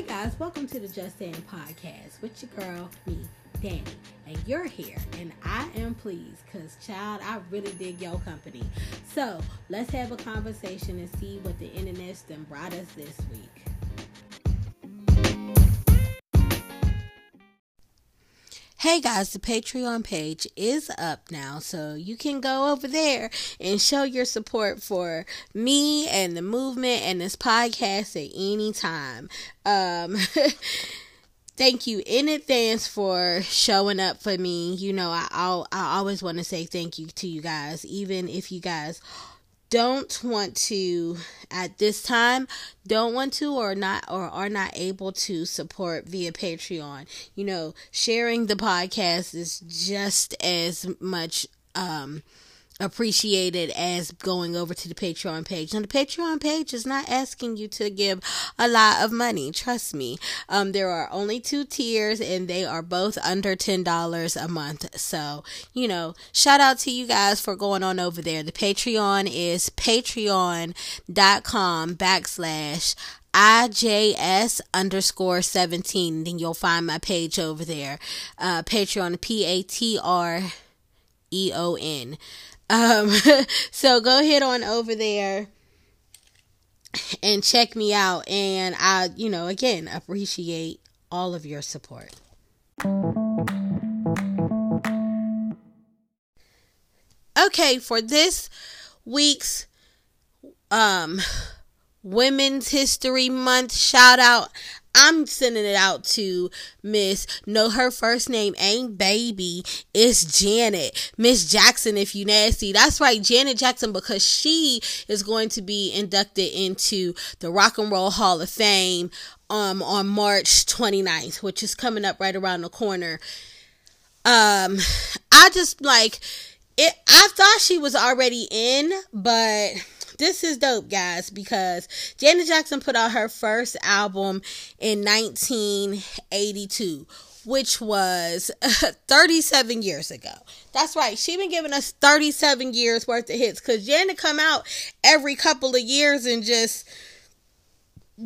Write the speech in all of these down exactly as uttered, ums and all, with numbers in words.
Hey guys, welcome to the Just Saying Podcast with your girl, me, Danny. And you're here, and I am pleased because, child, I really dig your company. So, let's have a conversation and see what the internet's done brought us this week. Hey guys, the Patreon page is up now, so you can go over there and show your support for me and the movement and this podcast at any time. Um, thank you in advance for showing up for me. You know, I, I, I always want to say thank you to you guys, even if you guys don't want to at this time don't want to or not or are not able to support via Patreon. You know, sharing the podcast is just as much um appreciated as going over to the Patreon page. Now, the Patreon page is not asking you to give a lot of money. Trust me. Um, there are only two tiers and they are both under ten dollars a month. So, you know, shout out to you guys for going on over there. The Patreon is patreon.com backslash IJS underscore 17. Then you'll find my page over there. Uh, Patreon, P A T R E O N. Um, so go ahead on over there and check me out. And I, you know, again, appreciate all of your support. Okay, for this week's um, Women's History Month shout out, I'm sending it out to Miss, no, her first name ain't Baby, it's Janet. Miss Jackson, if you nasty. That's right, Janet Jackson, because she is going to be inducted into the Rock and Roll Hall of Fame um, on March twenty-ninth, which is coming up right around the corner. Um, I just, like, it. I thought she was already in, but this is dope, guys, because Janet Jackson put out her first album in nineteen eighty-two, which was thirty-seven years ago. That's right. She been giving us thirty-seven years worth of hits, because Janet come out every couple of years and just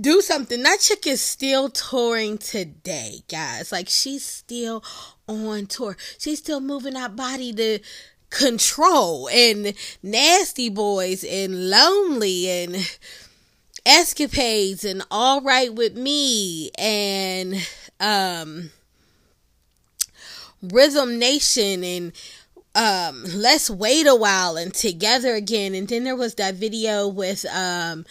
do something. That chick is still touring today, guys. Like, she's still on tour. She's still moving our body to Control and Nasty Boys and Lonely and Escapades and All Right With Me and um Rhythm Nation and um Let's Wait a While and Together Again. And then there was that video with um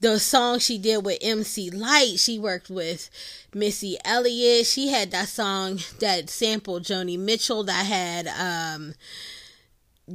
the song she did with M C Lite. She worked with Missy Elliott. She had that song that sampled Joni Mitchell that had um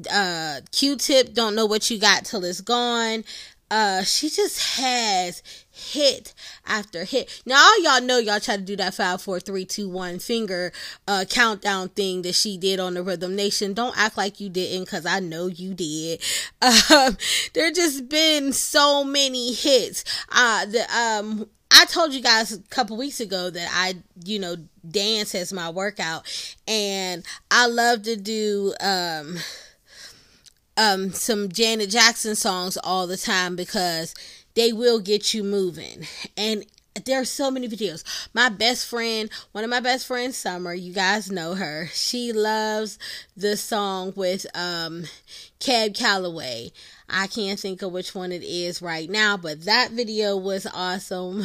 uh Q-tip, Don't Know What You Got Till It's Gone. Uh she just has hit after hit. Now, all y'all know y'all try to do that five four three two one finger uh countdown thing that she did on the Rhythm Nation. Don't act like you didn't, because I know you did. Um there just been so many hits. uh the um I told you guys a couple weeks ago that I, you know, dance as my workout, and I love to do um Um, some Janet Jackson songs all the time, because they will get you moving. And there are so many videos. My best friend, one of my best friends, Summer, you guys know her. She loves the song with um, Cab Calloway. I can't think of which one it is right now, but that video was awesome.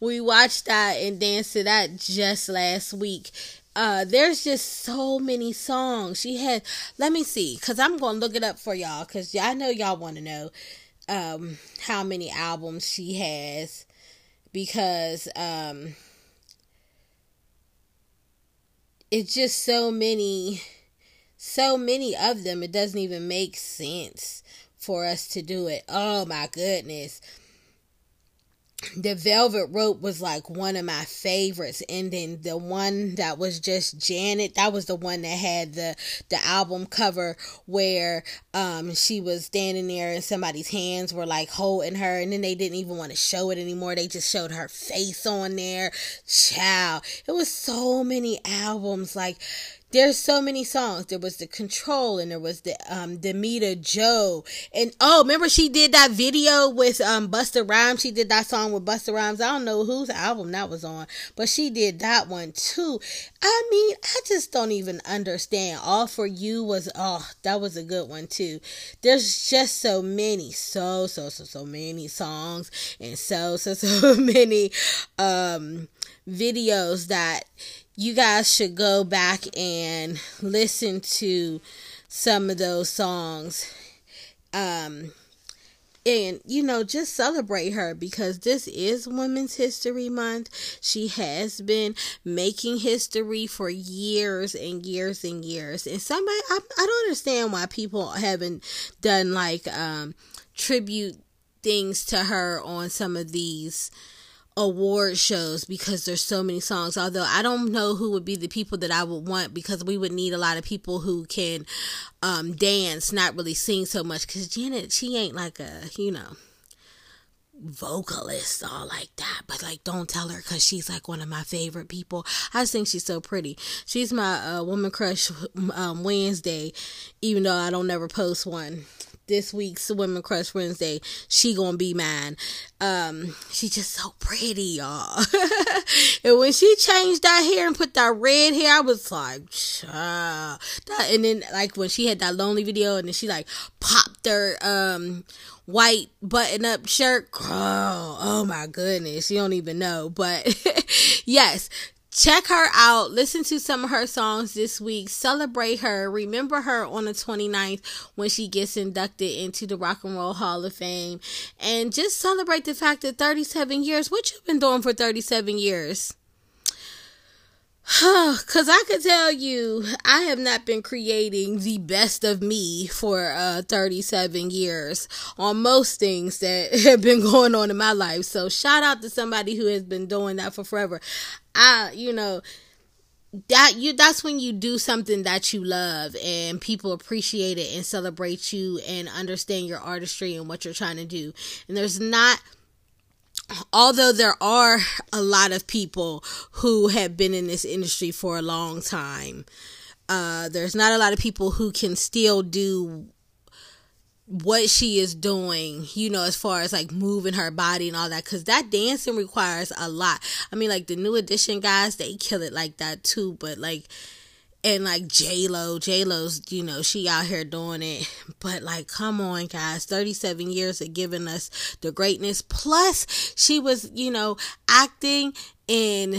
We watched that and danced to that just last week. Uh, there's just so many songs she had. Let me see, because I'm going to look it up for y'all, because I know y'all want to know um, how many albums she has, because um, it's just so many, so many of them, it doesn't even make sense for us to do it. Oh my goodness. The Velvet Rope was like one of my favorites, and then the one that was just Janet, that was the one that had the the album cover where um she was standing there and somebody's hands were like holding her, and then they didn't even want to show it anymore, they just showed her face on there. Child, it was so many albums. Like, There's so many songs. There was the Control, and there was the um, Demita Joe, and oh, remember she did that video with um, Busta Rhymes. She did that song with Busta Rhymes. I don't know whose album that was on, but she did that one too. I mean, I just don't even understand. All For You was oh, that was a good one too. There's just so many, so so so so many songs, and so so so many um, videos that. You guys should go back and listen to some of those songs. Um, and, you know, just celebrate her, because this is Women's History Month. She has been making history for years and years and years. And somebody, I, I don't understand why people haven't done like um, tribute things to her on some of these award shows, because there's so many songs. Although I don't know who would be the people that I would want, because we would need a lot of people who can um dance, not really sing so much, because Janet, she ain't like a, you know, vocalist all like that. But like, don't tell her, because she's like one of my favorite people. I just think she's so pretty. She's my uh, woman crush um Wednesday, even though I don't never post one. This week's Women Crush Wednesday, she gonna be mine. Um, she just so pretty, y'all. And when she changed that hair and put that red hair, I was like, child. That, and then like when she had that lonely video, and then she like popped her um white button up shirt. Girl, oh my goodness, you don't even know. But yes. Check her out. Listen to some of her songs this week. Celebrate her. Remember her on the twenty-ninth when she gets inducted into the Rock and Roll Hall of Fame. And just celebrate the fact that thirty-seven years, what you've been doing for thirty-seven years. Because I could tell you, I have not been creating the best of me for uh, thirty-seven years on most things that have been going on in my life. So shout out to somebody who has been doing that for forever. I, you know, that you that's when you do something that you love and people appreciate it and celebrate you and understand your artistry and what you're trying to do. And there's not... Although there are a lot of people who have been in this industry for a long time, uh, there's not a lot of people who can still do what she is doing, you know, as far as like moving her body and all that, because that dancing requires a lot. I mean, like the New Edition guys, they kill it like that too, but like, and like J-Lo, J-Lo's, you know, she out here doing it. But like, come on, guys, thirty-seven years of giving us the greatness. Plus, she was, you know, acting in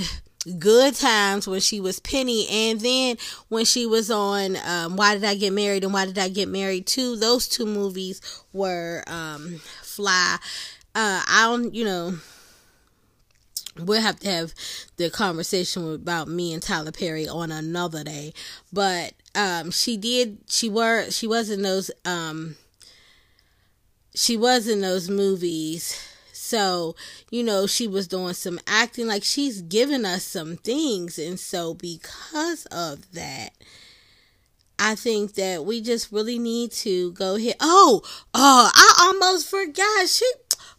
good times when she was Penny. And then when she was on um, Why Did I Get Married and Why Did I Get Married Too? Those two movies were um, fly. Uh, I don't, you know... We'll have to have the conversation about me and Tyler Perry on another day. But um, she did, she were, she was in those, um, she was in those movies. So, you know, she was doing some acting, like she's giving us some things. And so because of that, I think that we just really need to go here. Oh, oh, I almost forgot. She...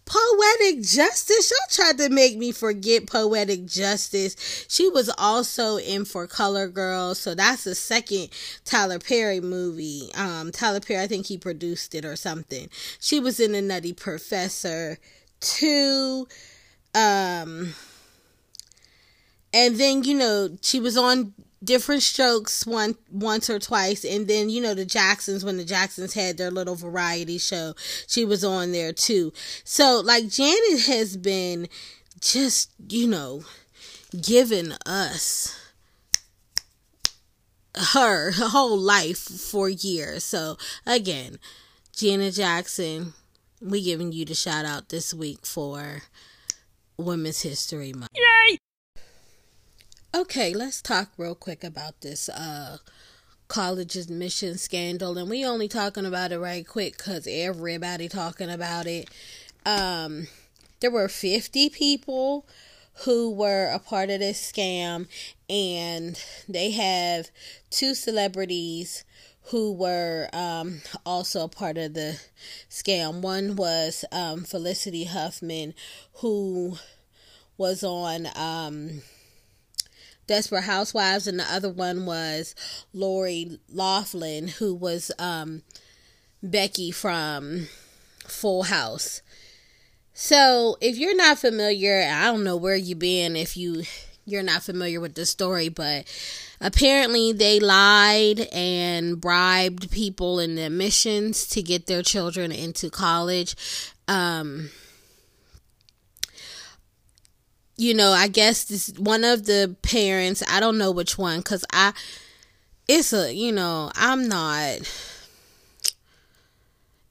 Poetic Justice. Y'all tried to make me forget Poetic Justice. She was also in For Color Girls. So that's the second Tyler Perry movie. Um, Tyler Perry, I think he produced it or something. She was in The Nutty Professor two. Um, and then, you know, she was on Different Strokes one once or twice, and then, you know, the Jacksons, when the Jacksons had their little variety show, she was on there too. So like, Janet has been just, you know, giving us her whole life for years. So again, Janet Jackson, we giving you the shout out this week for Women's History Month. Yay! Okay, let's talk real quick about this uh, college admission scandal. And we only talking about it right quick because everybody talking about it. Um, there were fifty people who were a part of this scam. And they have two celebrities who were um, also a part of the scam. One was um, Felicity Huffman, who was on... Um, Desperate Housewives, and the other one was Lori Loughlin, who was um, Becky from Full House. So if you're not familiar, I don't know where you been if you, you're not familiar with this story, but apparently they lied and bribed people in the admissions to get their children into college. Um, you know, I guess this one of the parents, I don't know which one, because I, it's a, you know, I'm not...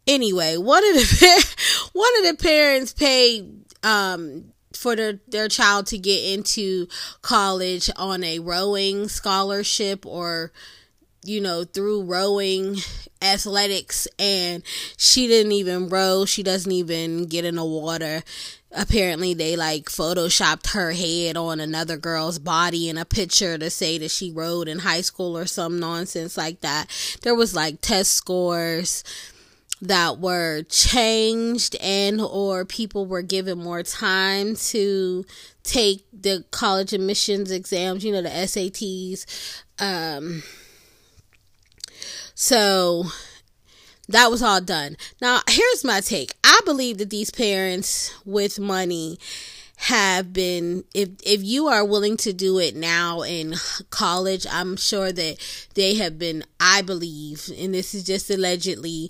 Anyway, one of the one of the parents paid um, for their, their child to get into college on a rowing scholarship, or, you know, through rowing athletics, and she didn't even row. She doesn't even get in the water. Apparently, they like photoshopped her head on another girl's body in a picture to say that she rowed in high school or some nonsense like that. There was like test scores that were changed, and or people were given more time to take the college admissions exams, you know, the S A Ts. Um, so that was all done. Now, here's my take. I believe that these parents with money have been, if if you are willing to do it now in college, I'm sure that they have been, I believe, and this is just allegedly,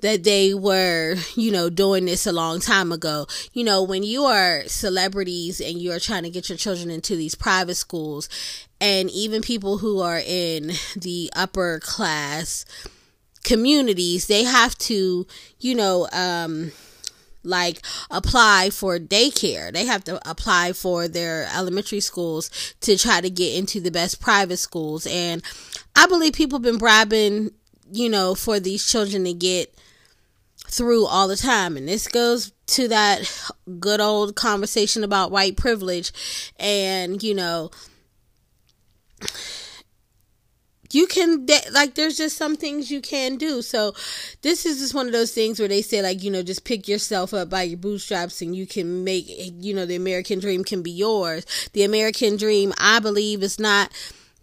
that they were, you know, doing this a long time ago. You know, when you are celebrities and you're trying to get your children into these private schools, and even people who are in the upper class communities, they have to, you know, um, like apply for daycare. They have to apply for their elementary schools to try to get into the best private schools. And I believe people have been bribing, you know, for these children to get through all the time. And this goes to that good old conversation about white privilege. And, you know, you can, like, there's just some things you can do. So this is just one of those things where they say, like, you know, just pick yourself up by your bootstraps and you can make, you know, the American dream can be yours. The American dream, I believe, is not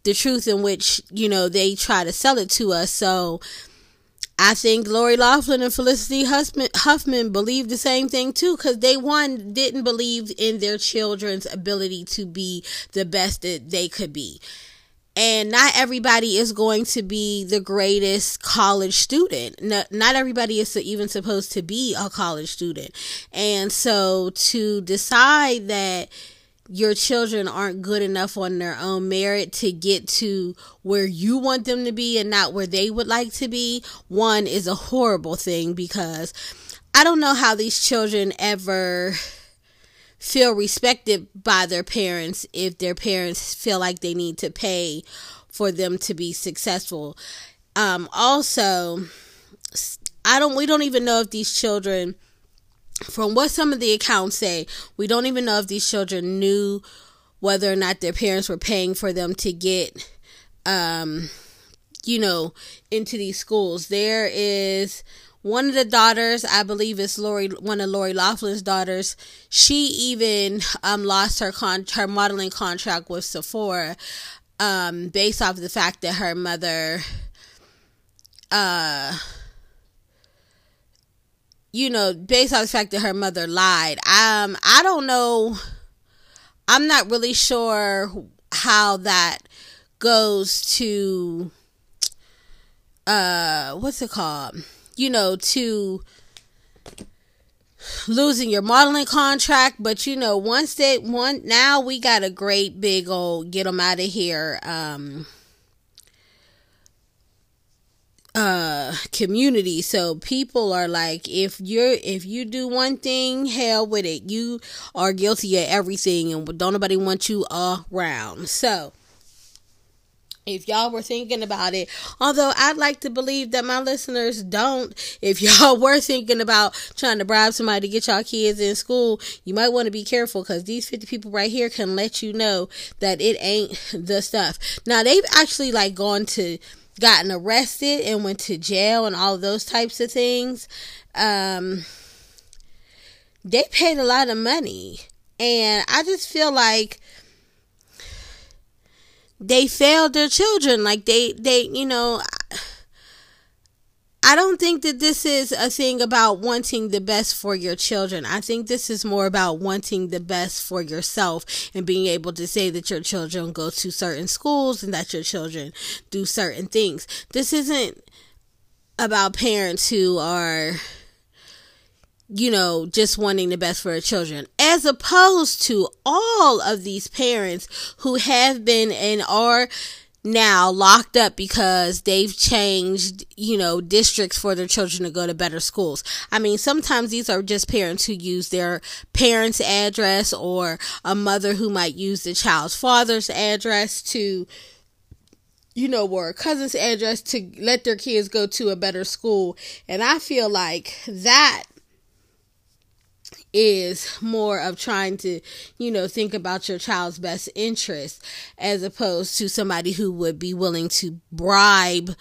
the truth in which, you know, they try to sell it to us. So I think Lori Loughlin and Felicity Huffman believe the same thing too, because they, one, didn't believe in their children's ability to be the best that they could be. And not everybody is going to be the greatest college student. Not, not everybody is even supposed to be a college student. And so to decide that your children aren't good enough on their own merit to get to where you want them to be and not where they would like to be, one, is a horrible thing, because I don't know how these children ever feel respected by their parents if their parents feel like they need to pay for them to be successful. Um, also, I don't, we don't even know if these children, from what some of the accounts say, we don't even know if these children knew whether or not their parents were paying for them to get, um, you know, into these schools. There is one of the daughters, I believe it's Lori, one of Lori Loughlin's daughters. She even um, lost her con- her modeling contract with Sephora um, based off of the fact that her mother, uh, you know, based on the fact that her mother lied. Um, I don't know. I'm not really sure how that goes to, uh, what's it called? You know, to losing your modeling contract. But, you know, once they, one, now we got a great big old get them out of here, um, uh community. So people are like, if you're if you do one thing, hell with it, you are guilty of everything, and don't nobody want you around. So if y'all were thinking about it, although I'd like to believe that my listeners don't, if y'all were thinking about trying to bribe somebody to get y'all kids in school, you might want to be careful, because these fifty people right here can let you know that it ain't the stuff. Now, they've actually like gone to gotten arrested and went to jail and all those types of things. Um, they paid a lot of money, and I just feel like they failed their children. Like they, they, you know, I don't think that this is a thing about wanting the best for your children. I think this is more about wanting the best for yourself and being able to say that your children go to certain schools and that your children do certain things. This isn't about parents who are, you know, just wanting the best for their children, as opposed to all of these parents who have been and are now locked up because they've changed, you know, districts for their children to go to better schools. I mean, sometimes these are just parents who use their parents' address, or a mother who might use the child's father's address to, you know, or a cousin's address to let their kids go to a better school. And I feel like that is more of trying to, you know, think about your child's best interest, as opposed to somebody who would be willing to bribe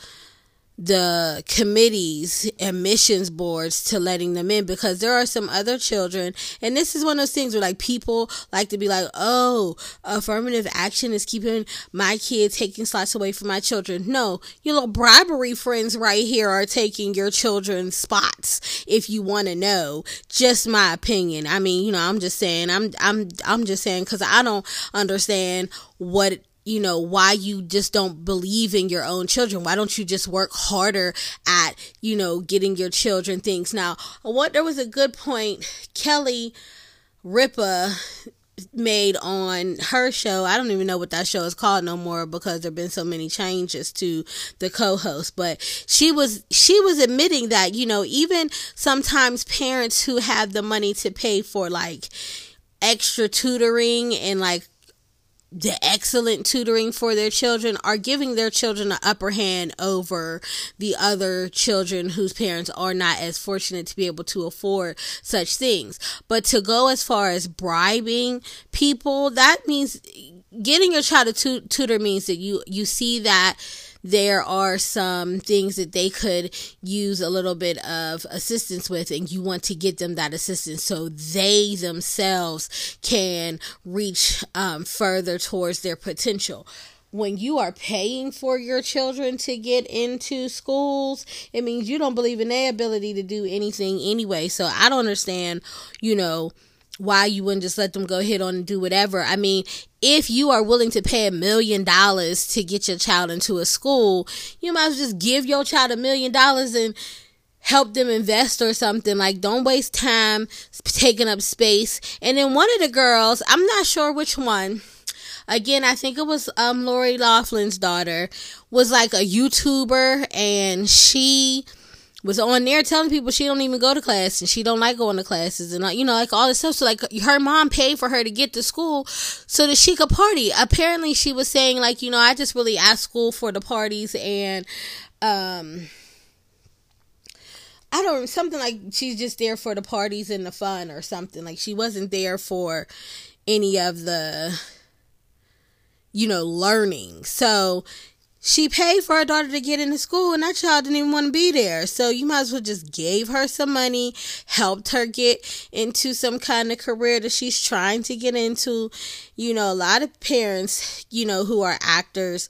the committees, admissions boards, to letting them in. Because there are some other children, and this is one of those things where, like, people like to be like, oh, affirmative action is keeping my kids, taking slots away from my children. No, your little bribery friends right here are taking your children's spots, if you want to know. Just my opinion. I mean, you know, I'm just saying, I'm, I'm, I'm just saying, because I don't understand what, you know, why you just don't believe in your own children. Why don't you just work harder at, you know, getting your children things? Now, what there was a good point Kelly Ripa made on her show. I don't even know what that show is called no more, because there've been so many changes to the co-host, but she was, she was admitting that, you know, even sometimes parents who have the money to pay for, like, extra tutoring and, like, the excellent tutoring for their children are giving their children an upper hand over the other children whose parents are not as fortunate to be able to afford such things. But to go as far as bribing people, that means getting your child a tu- tutor means that you, you see that there are some things that they could use a little bit of assistance with, and you want to get them that assistance so they themselves can reach um, further towards their potential. When you are paying for your children to get into schools, it means you don't believe in their ability to do anything anyway. So I don't understand, you know, why you wouldn't just let them go ahead on and do whatever. I mean, if you are willing to pay a million dollars to get your child into a school, you might as well just give your child a million dollars and help them invest or something. Like, don't waste time taking up space. And then one of the girls, I'm not sure which one, again, I think it was um, Lori Loughlin's daughter, was like a YouTuber, and she was on there telling people she don't even go to class and she don't like going to classes and, you know, like all this stuff. So, like, her mom paid for her to get to school so that she could party. Apparently she was saying, like, you know, I just really asked school for the parties, and um I don't, something like she's just there for the parties and the fun or something. Like, she wasn't there for any of the, you know, learning. So she paid for her daughter to get into school, and that child didn't even want to be there. So you might as well just gave her some money, helped her get into some kind of career that she's trying to get into. You know, a lot of parents, you know, who are actors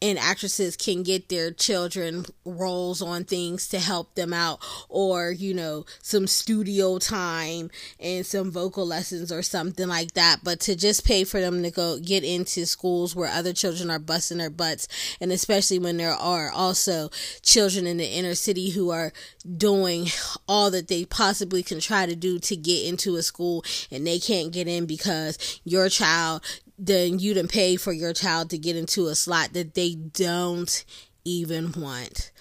and actresses can get their children roles on things to help them out, or, you know, some studio time and some vocal lessons or something like that. But to just pay for them to go get into schools where other children are busting their butts, and especially when there are also children in the inner city who are doing all that they possibly can try to do to get into a school, and they can't get in because your child, then you done pay for your child to get into a slot that they don't even want.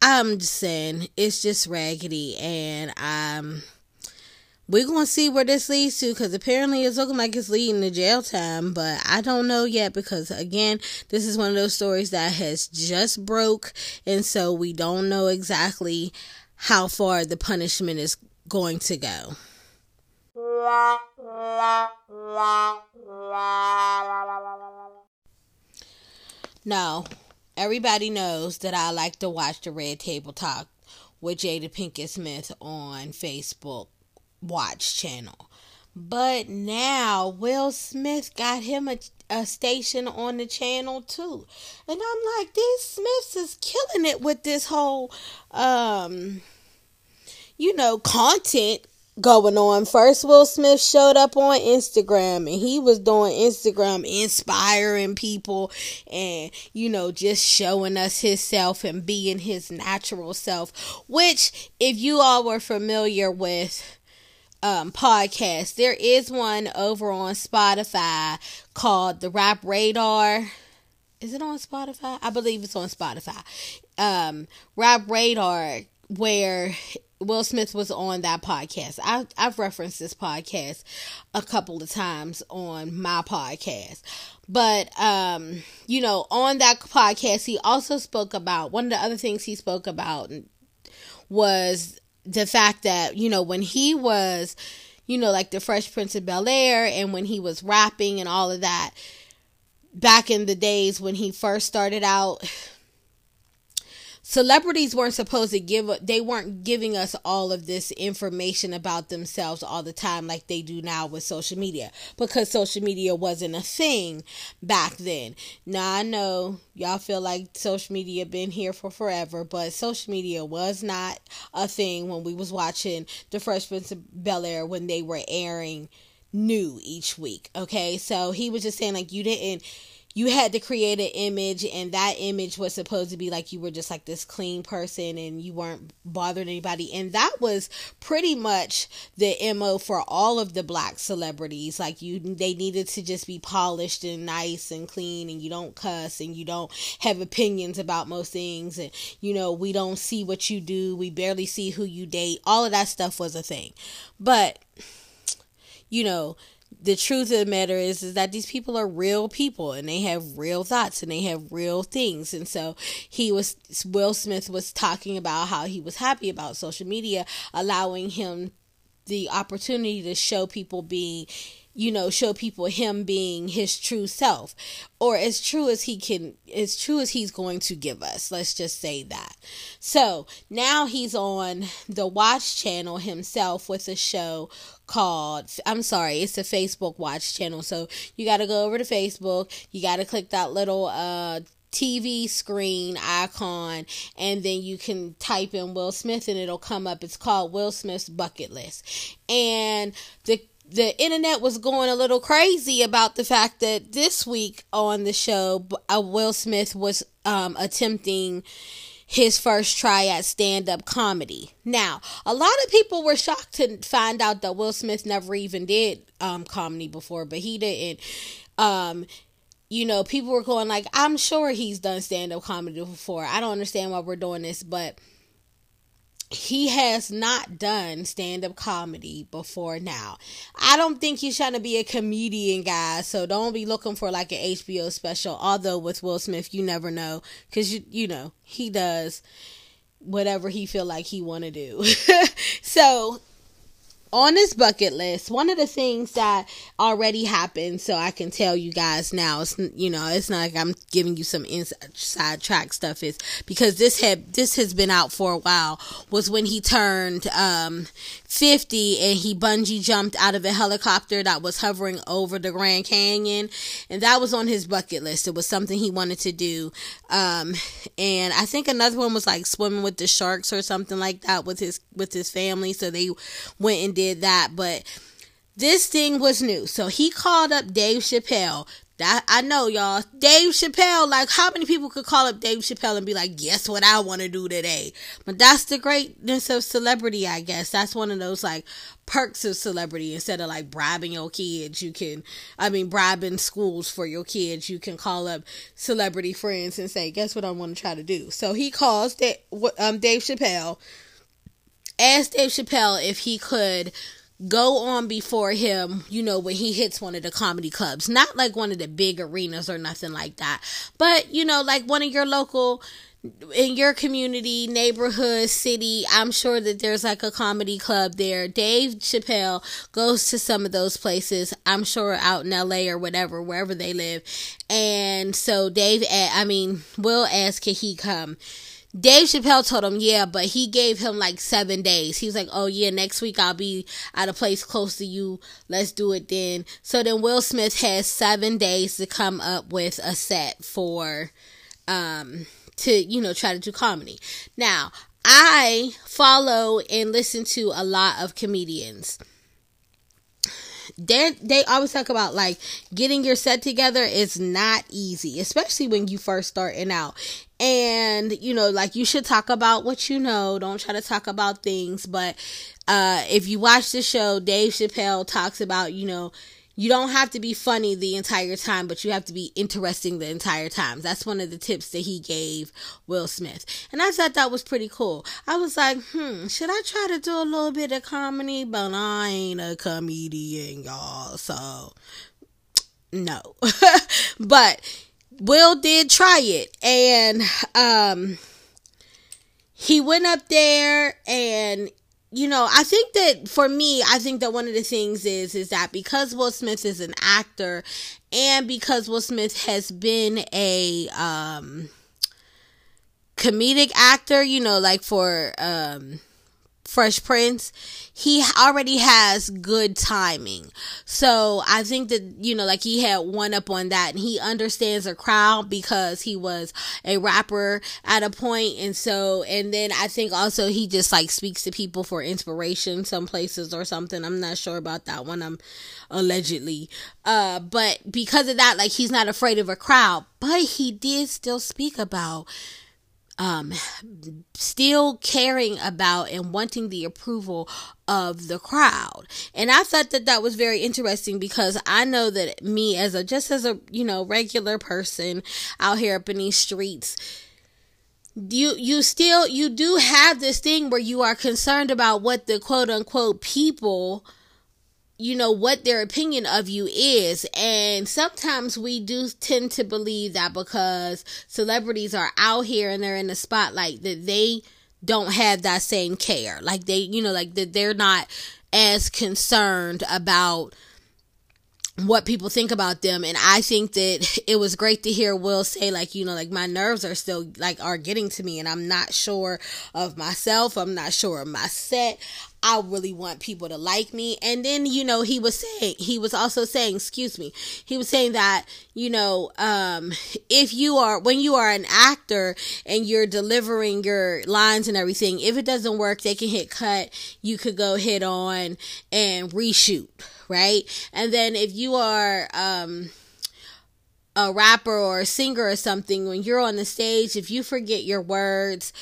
I'm just saying, it's just raggedy, and um, we're going to see where this leads to, because apparently it's looking like it's leading to jail time, but I don't know yet, because again, this is one of those stories that has just broke, and so we don't know exactly how far the punishment is going to go. La, la, la, la. Now, everybody knows that I like to watch the Red Table Talk with Jada Pinkett Smith on Facebook Watch Channel. But now Will Smith got him a, a station on the channel too. And I'm like, these Smiths is killing it with this whole, um, you know, content going on. First, Will Smith showed up on Instagram, and he was doing Instagram, inspiring people and, you know, just showing us himself and being his natural self, which if you all were familiar with um podcast, there is one over on Spotify called the Rap Radar. Is it on Spotify? I believe it's on Spotify. Um Rap Radar, where Will Smith was on that podcast. I, I've referenced this podcast a couple of times on my podcast. But, um, you know, on that podcast, he also spoke about, one of the other things he spoke about was the fact that, you know, when he was, you know, like the Fresh Prince of Bel-Air, and when he was rapping and all of that, back in the days when he first started out, celebrities weren't supposed to give, they weren't giving us all of this information about themselves all the time like they do now with social media, because social media wasn't a thing back then. Now, I know y'all feel like social media been here for forever, but social media was not a thing when we was watching the Fresh Prince of Bel-Air when they were airing new each week, okay? So he was just saying, like, you didn't... You had to create an image, and that image was supposed to be like you were just like this clean person and you weren't bothering anybody. And that was pretty much the M O for all of the black celebrities. Like, you, they needed to just be polished and nice and clean, and you don't cuss and you don't have opinions about most things. And, you know, we don't see what you do. We barely see who you date. All of that stuff was a thing. But, you know, the truth of the matter is, is that these people are real people, and they have real thoughts, and they have real things. And so he was, Will Smith was talking about how he was happy about social media allowing him the opportunity to show people being, you know, show people him being his true self, or as true as he can, as true as he's going to give us. Let's just say that. So now he's on the Watch Channel himself with a show called, I'm sorry, it's the Facebook Watch Channel. So you got to go over to Facebook. You got to click that little, uh, T V screen icon, and then you can type in Will Smith and it'll come up. It's called Will Smith's Bucket List. And the the internet was going a little crazy about the fact that this week on the show, uh, Will Smith was um, attempting his first try at stand-up comedy. Now, a lot of people were shocked to find out that Will Smith never even did um, comedy before, but he didn't. Um, You know, people were going like, I'm sure he's done stand-up comedy before. I don't understand why we're doing this, but he has not done stand-up comedy before now. I don't think he's trying to be a comedian, guys, so don't be looking for like an H B O special, although with Will Smith, you never know, because, you, you know, he does whatever he feel like he want to do. So on this bucket list, one of the things that already happened, so I can tell you guys now, it's, you know, it's not like I'm giving you some inside track stuff, is because this had, this has been out for a while, was when he turned um, fifty and he bungee jumped out of a helicopter that was hovering over the Grand Canyon, and that was on his bucket list. It was something he wanted to do, um, and I think another one was like swimming with the sharks or something like that with his, with his family, so they went and did that. But this thing was new, so he called up Dave Chappelle. That, I know, y'all, Dave Chappelle, like, how many people could call up Dave Chappelle and be like, guess what I want to do today? But that's the greatness of celebrity, I guess. That's one of those, like, perks of celebrity. Instead of, like, bribing your kids, you can, I mean, bribing schools for your kids, you can call up celebrity friends and say, guess what I want to try to do? So he calls da- um, Dave Chappelle, asked Dave Chappelle if he could go on before him, you know, when he hits one of the comedy clubs, not like one of the big arenas or nothing like that, but, you know, like one of your local, in your community, neighborhood, city. I'm sure that there's like a comedy club there. Dave Chappelle goes to some of those places, I'm sure out in L A or whatever, wherever they live. And so Dave, I mean, Will asked, can he come? Dave Chappelle told him, yeah, but he gave him like seven days. He was like, oh yeah, next week I'll be at a place close to you. Let's do it then. So then Will Smith has seven days to come up with a set for, um, to, you know, try to do comedy. Now, I follow and listen to a lot of comedians. They, they always talk about, like, getting your set together is not easy, especially when you first starting out. And, you know, like, you should talk about what you know. Don't try to talk about things. But uh, if you watch the show, Dave Chappelle talks about, you know, you don't have to be funny the entire time, but you have to be interesting the entire time. That's one of the tips that he gave Will Smith. And I thought that was pretty cool. I was like, hmm, should I try to do a little bit of comedy? But I ain't a comedian, y'all. So, no. But Will did try it. And um, he went up there and... You know, I think that for me, I think that one of the things is, is that because Will Smith is an actor and because Will Smith has been a, um, comedic actor, you know, like for, um, Fresh Prince, he already has good timing. So I think that, you know, like he had one up on that and he understands a crowd because he was a rapper at a point. And so, and then I think also he just like speaks to people for inspiration some places or something. I'm not sure about that one. I'm allegedly, uh, but because of that, like he's not afraid of a crowd, but he did still speak about Um, still caring about and wanting the approval of the crowd. And I thought that that was very interesting because I know that me as a, just as a, you know, regular person out here up in these streets, you, you still, you do have this thing where you are concerned about what the quote unquote people, you know, what their opinion of you is. And sometimes we do tend to believe that because celebrities are out here and they're in the spotlight that they don't have that same care. Like they, you know, like that they're not as concerned about what people think about them. And I think that it was great to hear Will say, like, you know, like my nerves are still like are getting to me and I'm not sure of myself. I'm not sure of my set. I really want people to like me. And then, you know, he was saying, he was also saying, excuse me, he was saying that, you know, um, if you are, when you are an actor and you're delivering your lines and everything, if it doesn't work, they can hit cut. You could go hit on and reshoot. Right. And then if you are, um, a rapper or a singer or something, when you're on the stage, if you forget your words,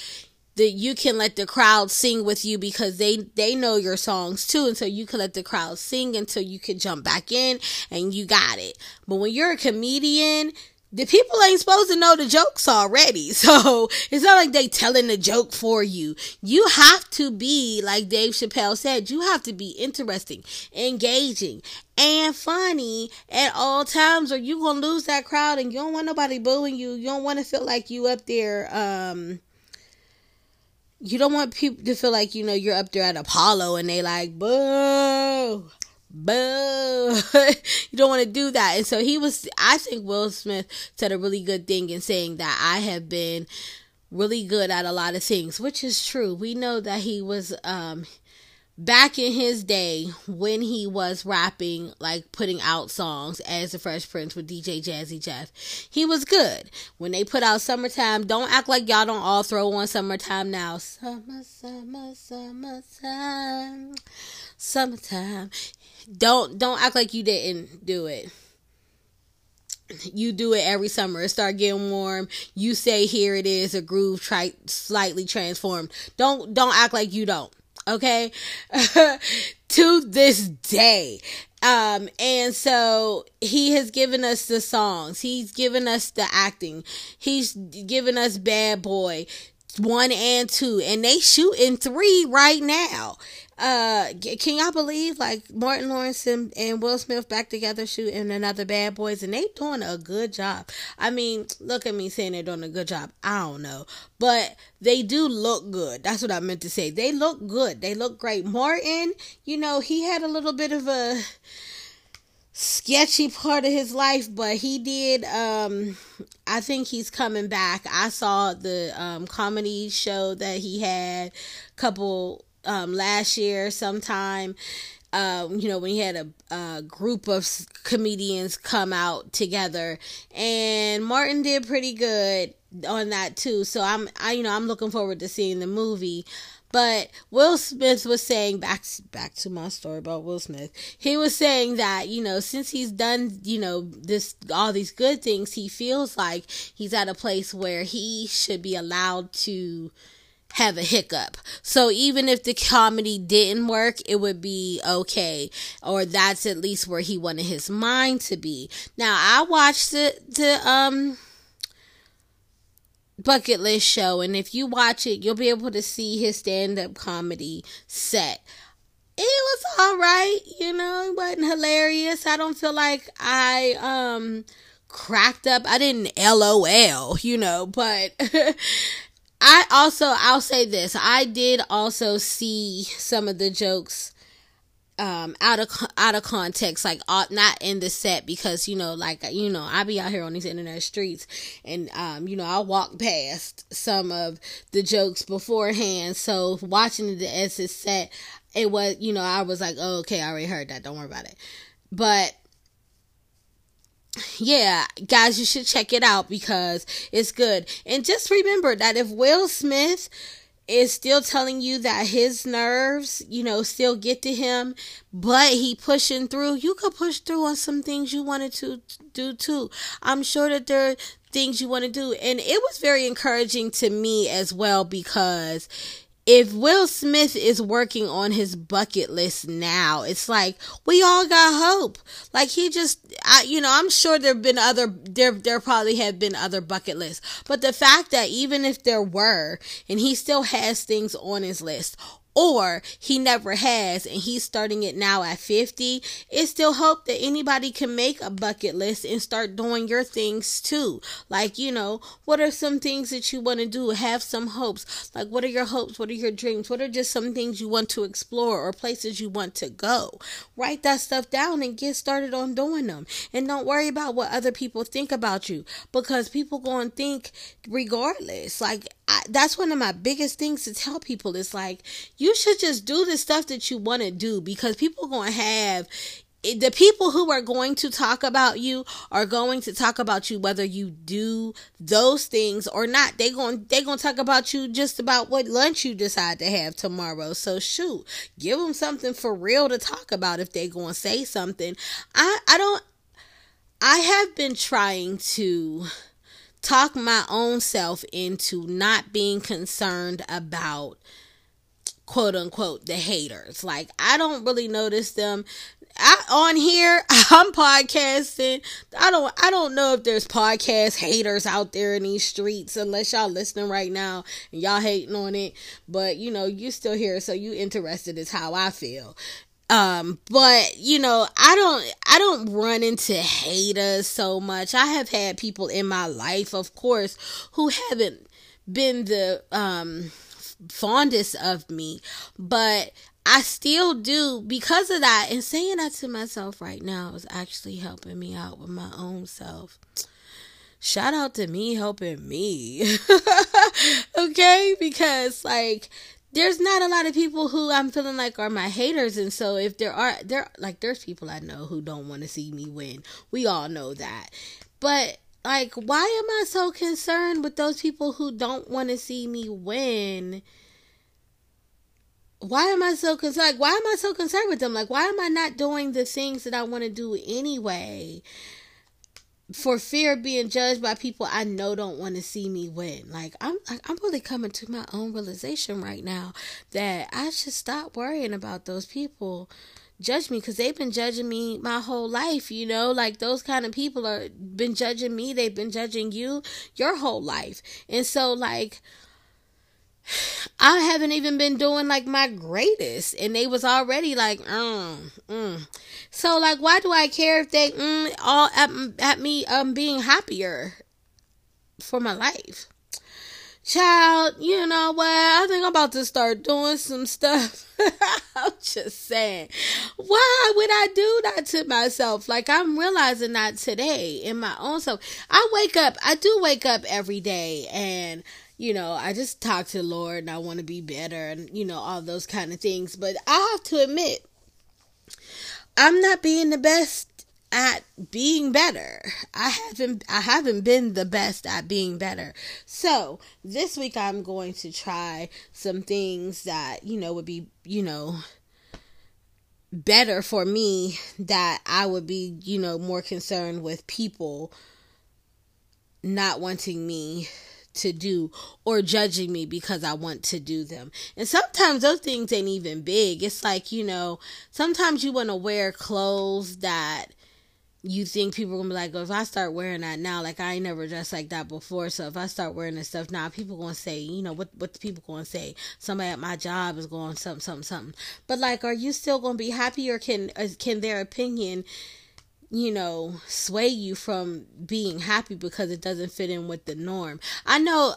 that you can let the crowd sing with you because they, they know your songs too. And so you can let the crowd sing until you can jump back in and you got it. But when you're a comedian, the people ain't supposed to know the jokes already. So it's not like they telling the joke for you. You have to be, like Dave Chappelle said, you have to be interesting, engaging, and funny at all times or you're going to lose that crowd and you don't want nobody booing you. You don't want to feel like you up there, um... You don't want people to feel like, you know, you're up there at Apollo and they like, boo, boo. You don't want to do that. And so he was, I think Will Smith said a really good thing in saying that I have been really good at a lot of things, which is true. We know that he was, um, back in his day when he was rapping, like putting out songs as the Fresh Prince with D J Jazzy Jeff, he was good. When they put out Summertime, don't act like y'all don't all throw on Summertime now. Summer, summer, summertime, summertime. Don't, don't act like you didn't do it. You do it every summer. It start getting warm. You say, here it is, a groove tri- slightly transformed. Don't, don't act like you don't. Okay, to this day. Um, and so he has given us the songs. He's given us the acting. He's given us Bad Boy one and two, and they shooting three right now. Uh, can y'all believe like Martin Lawrence and, and Will Smith back together shooting another Bad Boys, and they doing a good job. I mean, look at me saying they're doing a good job. I don't know, but they do look good. That's what I meant to say. They look good. They look great. Martin, you know, he had a little bit of a sketchy part of his life, but he did, um, I think he's coming back. I saw the um, comedy show that he had a couple, um, last year sometime, um, you know, when he had a, a group of comedians come out together, and Martin did pretty good on that too. So I'm, I, you know, I'm looking forward to seeing the movie. But Will Smith was saying, back back to my story about Will Smith, he was saying that, you know, since he's done, you know, this, all these good things, he feels like he's at a place where he should be allowed to have a hiccup. So even if the comedy didn't work, it would be okay, or that's at least where he wanted his mind to be. Now, I watched the, the um. Bucket List show, and if you watch it, you'll be able to see his stand-up comedy set. It was all right, you know, it wasn't hilarious. I don't feel like I um cracked up. I didn't LOL, you know, but I also, I'll say this, I did also see some of the jokes Um, out of out of context, like uh, not in the set, because, you know, like, you know, I be out here on these internet streets, and um, you know, I walk past some of the jokes beforehand. So watching the as it set, it was, you know, I was like, oh, okay, I already heard that. Don't worry about it. But yeah, guys, you should check it out because it's good. And just remember that if Will Smith is still telling you that his nerves, you know, still get to him, but he pushing through, you could push through on some things you wanted to do too. I'm sure that there are things you want to do. And it was very encouraging to me as well, because if Will Smith is working on his bucket list now, it's like, we all got hope. Like, he just, I, you know, I'm sure there've been other, there, there probably have been other bucket lists, but the fact that even if there were, and he still has things on his list, or he never has, and he's starting it now at fifty, it's still hope that anybody can make a bucket list and start doing your things too. Like, you know, what are some things that you want to do? Have some hopes. Like, what are your hopes? What are your dreams? What are just some things you want to explore or places you want to go? Write that stuff down and get started on doing them. And don't worry about what other people think about you, because people going to think regardless. Like, I, that's one of my biggest things to tell people. It's like, you should just do the stuff that you want to do, because people going to have, the people who are going to talk about you are going to talk about you whether you do those things or not. They going they going to talk about you just about what lunch you decide to have tomorrow. So shoot, give them something for real to talk about if they going to say something. I, I don't, I have been trying to talk my own self into not being concerned about, quote unquote, the haters. Like, I don't really notice them. I, on here, I'm podcasting. I don't, I don't know if there's podcast haters out there in these streets, unless y'all listening right now and y'all hating on it, but you know, you still here. So you interested is how I feel. Um, but you know, I don't, I don't run into haters so much. I have had people in my life, of course, who haven't been the, um, fondest of me, but I still do because of that. And saying that to myself right now is actually helping me out with my own self. Shout out to me helping me. Okay? Because, like, there's not a lot of people who I'm feeling like are my haters. And so if there are, there, like, there's people I know who don't want to see me win. We all know that. But, like, why am I so concerned with those people who don't want to see me win? Why am I so concerned? Like, why am I so concerned with them? Like, why am I not doing the things that I want to do anyway, for fear of being judged by people I know don't want to see me win? Like, I'm, I'm really coming to my own realization right now that I should stop worrying about those people judge me, because they've been judging me my whole life, you know, like those kind of people are been judging me, they've been judging you your whole life. And so, like, I haven't even been doing like my greatest, and they was already like, mm, mm. So like, why do I care if they mm, all at, at me um being happier for my life? child, you know what? I think I'm about to start doing some stuff. I'm just saying, why would I do that to myself? Like, I'm realizing that today in my own self. I wake up, I do wake up every day, and you know, I just talk to the Lord and I want to be better and, you know, all those kind of things. But I have to admit, I'm not being the best at being better. I haven't, I haven't been the best at being better. So this week I'm going to try some things that, you know, would be, you know, better for me, that I would be, you know, more concerned with people not wanting me to do, or judging me because I want to do them. And sometimes those things ain't even big. It's like, you know, sometimes you want to wear clothes that you think people are going to be like, oh, if I start wearing that now, like I ain't never dressed like that before, so if I start wearing this stuff now, people going to say, you know, what what people going to say? Somebody at my job is going something, something, something. But like, are you still going to be happy, or can can their opinion, you know, sway you from being happy because it doesn't fit in with the norm? I know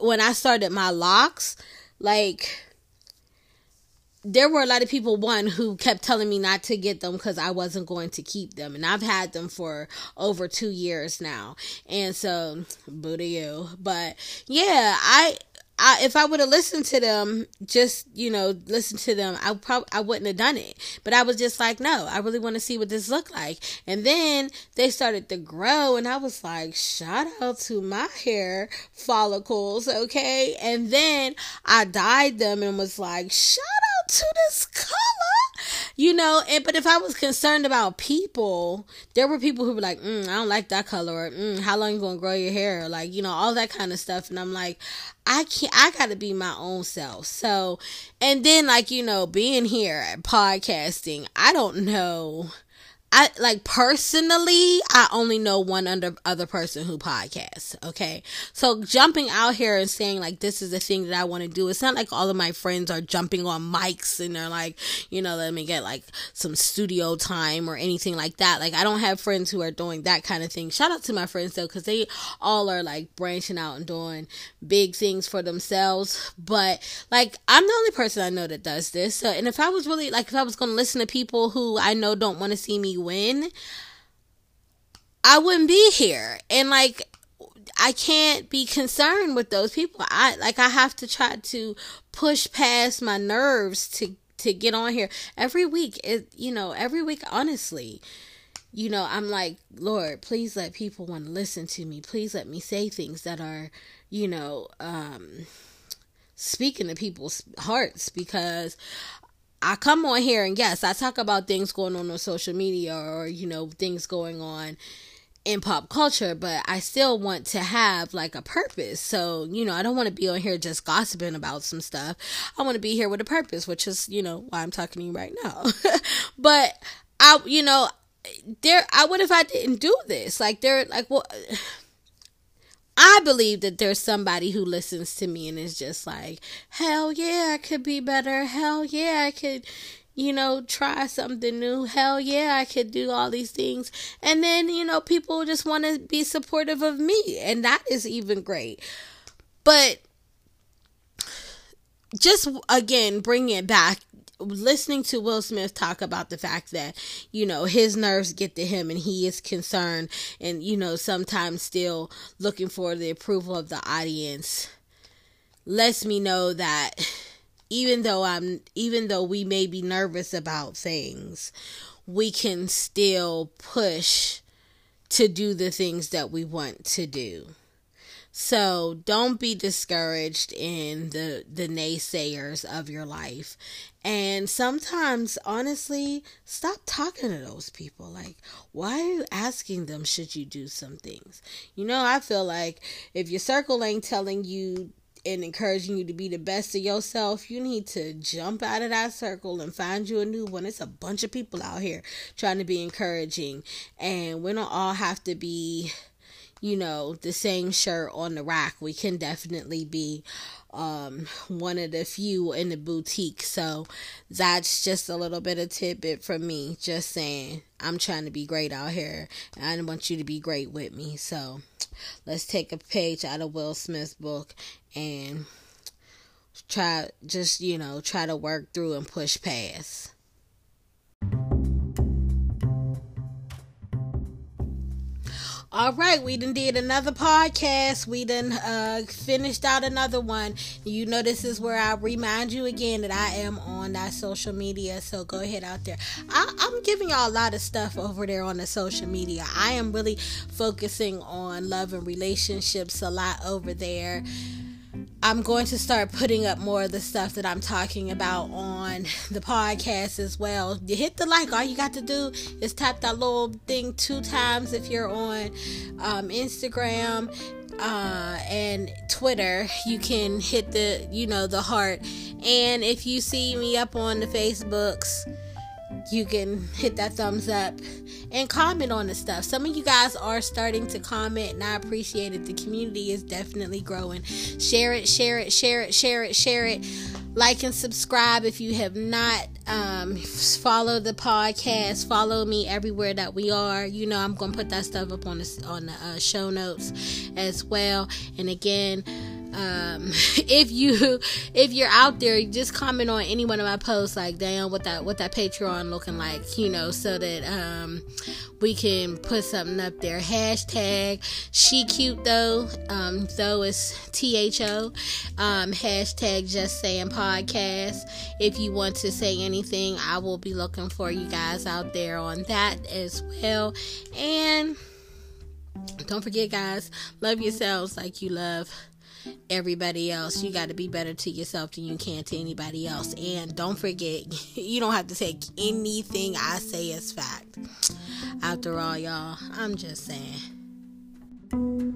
when I started my locks, like, there were a lot of people, one, who kept telling me not to get them because I wasn't going to keep them. And I've had them for over two years now. And so, boo to you. But, yeah, I... I, if I would have listened to them, just, you know, listen to them, I probably, I wouldn't have done it. But I was just like, no, I really want to see what this looked like. And then they started to grow, and I was like, shout out to my hair follicles, okay? And then I dyed them and was like, shout out to this color, you know? And but if I was concerned about people, there were people who were like, mm, I don't like that color, or mm, how long you gonna grow your hair, like, you know, all that kind of stuff. And I'm like, I can't, I gotta be my own self. So, and then, like, you know, being here at podcasting, I don't know. I, like, personally, I only know one under, other person who podcasts, okay? So, jumping out here and saying, like, this is the thing that I want to do, it's not like all of my friends are jumping on mics and they're like, you know, let me get, like, some studio time or anything like that. Like, I don't have friends who are doing that kind of thing. Shout out to my friends, though, because they all are, like, branching out and doing big things for themselves. But, like, I'm the only person I know that does this. So, and if I was really, like, if I was going to listen to people who I know don't want to see me win, I wouldn't be here. And like, I can't be concerned with those people. I like I have to try to push past my nerves to to get on here every week. It, you know, every week, honestly, you know, I'm like, Lord, please let people want to listen to me. Please let me say things that are, you know, um speaking to people's hearts, because I come on here and yes, I talk about things going on on social media, or, you know, things going on in pop culture, but I still want to have like a purpose. So, you know, I don't want to be on here just gossiping about some stuff. I want to be here with a purpose, which is, you know, why I'm talking to you right now. But I, you know, there, I would, if I didn't do this, like there, like, well, I believe that there's somebody who listens to me and is just like, hell yeah, I could be better. Hell yeah, I could, you know, try something new. Hell yeah, I could do all these things. And then, you know, people just want to be supportive of me. And that is even great. But just, again, bring it back. Listening to Will Smith talk about the fact that, you know, his nerves get to him and he is concerned and, you know, sometimes still looking for the approval of the audience lets me know that even though I'm, even though we may be nervous about things, we can still push to do the things that we want to do. So don't be discouraged in the, the naysayers of your life. And sometimes, honestly, stop talking to those people. Like, why are you asking them, should you do some things? You know, I feel like if your circle ain't telling you and encouraging you to be the best of yourself, you need to jump out of that circle and find you a new one. It's a bunch of people out here trying to be encouraging. And we don't all have to be, you know, the same shirt on the rack. We can definitely be um, one of the few in the boutique. So that's just a little bit of tidbit from me. Just saying, I'm trying to be great out here, and I want you to be great with me. So let's take a page out of Will Smith's book and try, just, you know, try to work through and push past. All right, we done did another podcast. We done uh, finished out another one. You know, this is where I remind you again that I am on our social media, so go ahead out there. I, I'm giving y'all a lot of stuff over there on the social media. I am really focusing on love and relationships a lot over there. I'm going to start putting up more of the stuff that I'm talking about on the podcast as well. You hit the like. All you got to do is tap that little thing two times if you're on um, Instagram uh, and Twitter. You can hit the, you know, the heart. And if you see me up on the Facebooks, you can hit that thumbs up and comment on the stuff. Some of you guys are starting to comment, and I appreciate it. The community is definitely growing. Share it, share it, share it, share it, share it. Like and subscribe if you have not. Um, follow the podcast. Follow me everywhere that we are. You know, I'm going to put that stuff up on the, on the uh, show notes as well. And again, um if you if you're out there, just comment on any one of my posts, like, damn, what that what that Patreon looking like, you know, so that um we can put something up there. Hashtag she cute though, um though is T H O, um hashtag just saying podcast. If you want to say anything, I will be looking for you guys out there on that as well. And don't forget, guys, love yourselves like you love everybody else. You got to be better to yourself than you can to anybody else. And don't forget, you don't have to take anything I say as fact. After all, y'all, I'm just saying.